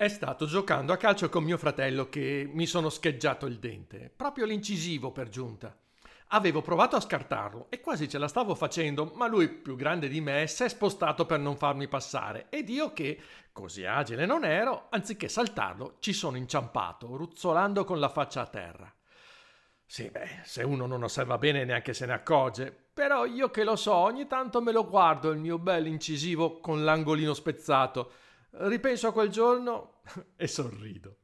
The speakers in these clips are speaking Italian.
È stato giocando a calcio con mio fratello che mi sono scheggiato il dente, proprio l'incisivo per giunta. Avevo provato a scartarlo e quasi ce la stavo facendo, ma lui, più grande di me, s'è spostato per non farmi passare ed io che, così agile non ero, anziché saltarlo ci sono inciampato, ruzzolando con la faccia a terra. Sì, beh, se uno non osserva bene neanche se ne accorge, però io che lo so, ogni tanto me lo guardo il mio bel incisivo con l'angolino spezzato. Ripenso a quel giorno e sorrido.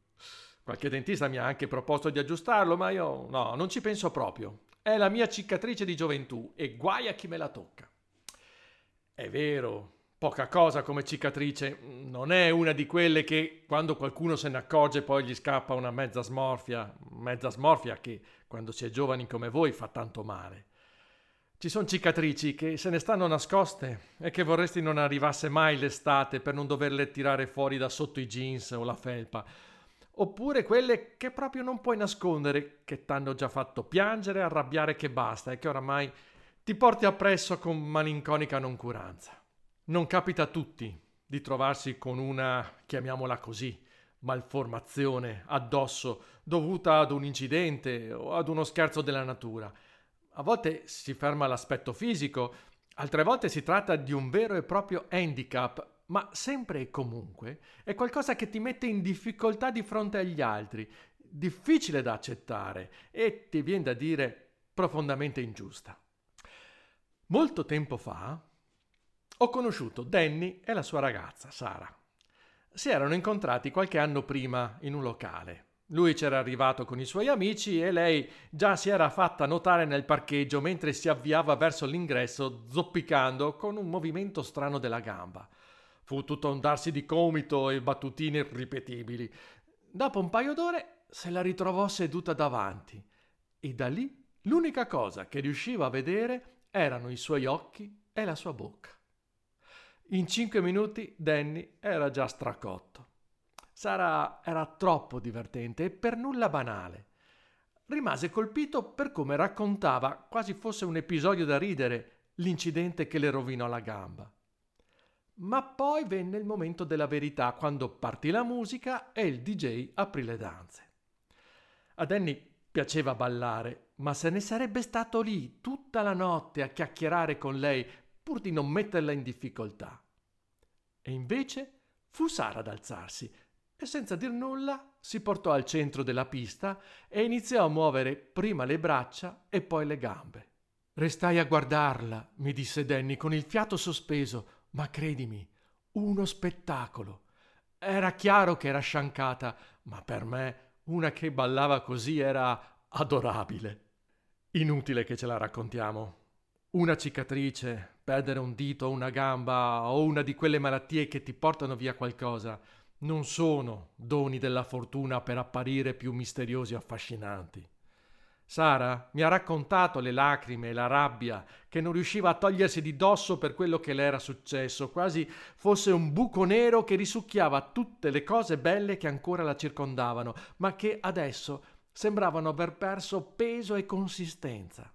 Qualche dentista mi ha anche proposto di aggiustarlo, ma io no, non ci penso proprio. È la mia cicatrice di gioventù e guai a chi me la tocca. È vero, poca cosa come cicatrice. Non è una di quelle che quando qualcuno se ne accorge poi gli scappa una mezza smorfia che quando si è giovani come voi fa tanto male. Ci sono cicatrici che se ne stanno nascoste e che vorresti non arrivasse mai l'estate per non doverle tirare fuori da sotto i jeans o la felpa, oppure quelle che proprio non puoi nascondere, che t'hanno già fatto piangere, arrabbiare che basta e che oramai ti porti appresso con malinconica noncuranza. Non capita a tutti di trovarsi con una, chiamiamola così, malformazione addosso dovuta ad un incidente o ad uno scherzo della natura. A volte si ferma l'aspetto fisico, altre volte si tratta di un vero e proprio handicap, ma sempre e comunque è qualcosa che ti mette in difficoltà di fronte agli altri, difficile da accettare e ti viene da dire profondamente ingiusta. Molto tempo fa ho conosciuto Danny e la sua ragazza, Sara. Si erano incontrati qualche anno prima in un locale. Lui c'era arrivato con i suoi amici e lei già si era fatta notare nel parcheggio mentre si avviava verso l'ingresso zoppicando con un movimento strano della gamba. Fu tutto un darsi di gomito e battutine irripetibili. Dopo un paio d'ore se la ritrovò seduta davanti e da lì l'unica cosa che riusciva a vedere erano i suoi occhi e la sua bocca. In 5 minuti Danny era già stracotto. Sara era troppo divertente e per nulla banale. Rimase colpito per come raccontava, quasi fosse un episodio da ridere, l'incidente che le rovinò la gamba. Ma poi venne il momento della verità, quando partì la musica e il DJ aprì le danze. A Danny piaceva ballare, ma se ne sarebbe stato lì tutta la notte a chiacchierare con lei, pur di non metterla in difficoltà. E invece fu Sara ad alzarsi, e senza dir nulla si portò al centro della pista e iniziò a muovere prima le braccia e poi le gambe. «Restai a guardarla», mi disse Danny con il fiato sospeso, «ma credimi, uno spettacolo. Era chiaro che era sciancata, ma per me una che ballava così era adorabile». Inutile che ce la raccontiamo. Una cicatrice, perdere un dito o una gamba o una di quelle malattie che ti portano via qualcosa non sono doni della fortuna per apparire più misteriosi e affascinanti. Sara mi ha raccontato le lacrime e la rabbia che non riusciva a togliersi di dosso per quello che le era successo, quasi fosse un buco nero che risucchiava tutte le cose belle che ancora la circondavano, ma che adesso sembravano aver perso peso e consistenza.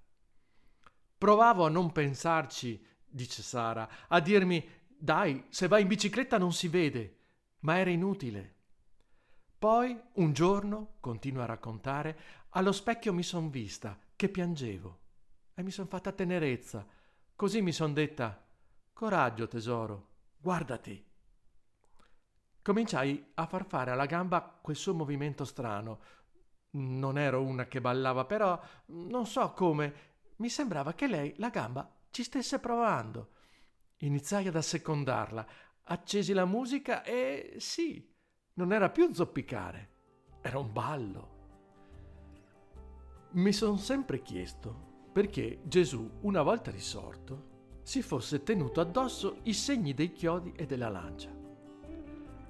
«Provavo a non pensarci», dice Sara, «a dirmi, dai, se vai in bicicletta non si vede». Ma era inutile. Poi, un giorno, continua a raccontare, allo specchio mi son vista, che piangevo, e mi son fatta tenerezza. Così mi son detta, coraggio tesoro, guardati. Cominciai a far fare alla gamba quel suo movimento strano. Non ero una che ballava, però, non so come, mi sembrava che lei, la gamba, ci stesse provando. Iniziai ad assecondarla, accesi la musica e sì, non era più zoppicare, era un ballo. Mi son sempre chiesto perché Gesù, una volta risorto, si fosse tenuto addosso i segni dei chiodi e della lancia.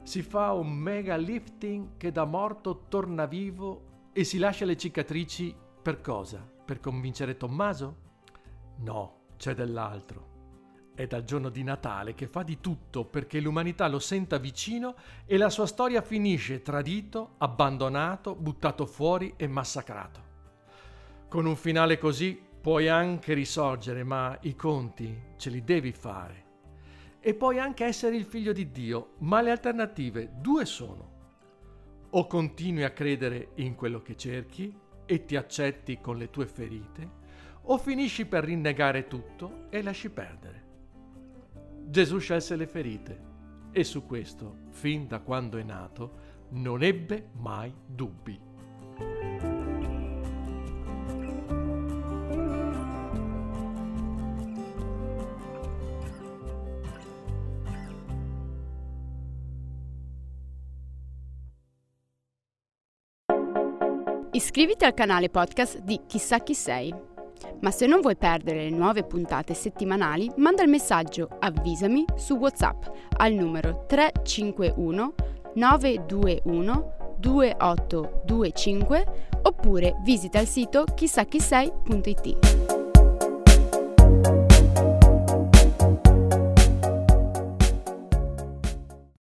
Si fa un mega lifting che da morto torna vivo e si lascia le cicatrici per cosa? Per convincere Tommaso? No, c'è dell'altro. È dal giorno di Natale che fa di tutto perché l'umanità lo senta vicino e la sua storia finisce tradito, abbandonato, buttato fuori e massacrato. Con un finale così puoi anche risorgere, ma i conti ce li devi fare. E puoi anche essere il figlio di Dio, ma le alternative due sono: O continui a credere in quello che cerchi e ti accetti con le tue ferite, o finisci per rinnegare tutto e lasci perdere. Gesù scelse le ferite e su questo, fin da quando è nato, non ebbe mai dubbi. Iscriviti al canale podcast di Chissà Chi Sei. Ma se non vuoi perdere le nuove puntate settimanali, manda il messaggio avvisami su WhatsApp al numero 351 921 2825 oppure visita il sito chissachisei.it.